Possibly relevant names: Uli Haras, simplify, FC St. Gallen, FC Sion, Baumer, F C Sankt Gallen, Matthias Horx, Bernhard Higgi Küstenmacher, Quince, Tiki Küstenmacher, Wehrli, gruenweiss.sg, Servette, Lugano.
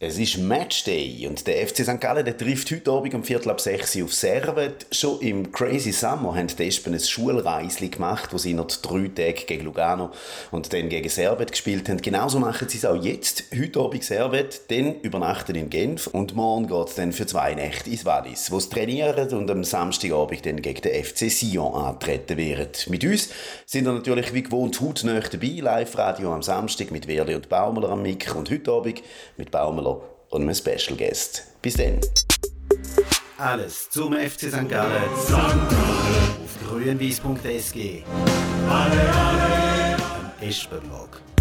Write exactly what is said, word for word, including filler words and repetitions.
Es ist Matchday und der F C Sankt Gallen der trifft heute Abend um Viertel ab sechs Uhr auf Servette. Schon im Crazy Summer haben die Espen ein Schulreisli gemacht, wo sie noch drei Tage gegen Lugano und dann gegen Servette gespielt haben. Genauso machen sie es auch jetzt. Heute Abend Servette, dann übernachten in Genf und morgen geht es dann für zwei Nächte ins Wallis, wo sie trainieren und am Samstagabend dann gegen den F C Sion antreten werden. Mit uns sind wir natürlich wie gewohnt hautnah dabei. Live-Radio am Samstag mit Wehrli und Baumer am Mic und heute Abend mit Baumer und einem Special Guest. Bis dann. Alles zum F C Sankt Gallen. Sankt Gallen. Auf gruenweiss punkt s g. Alle, alle. Ein Espenblog.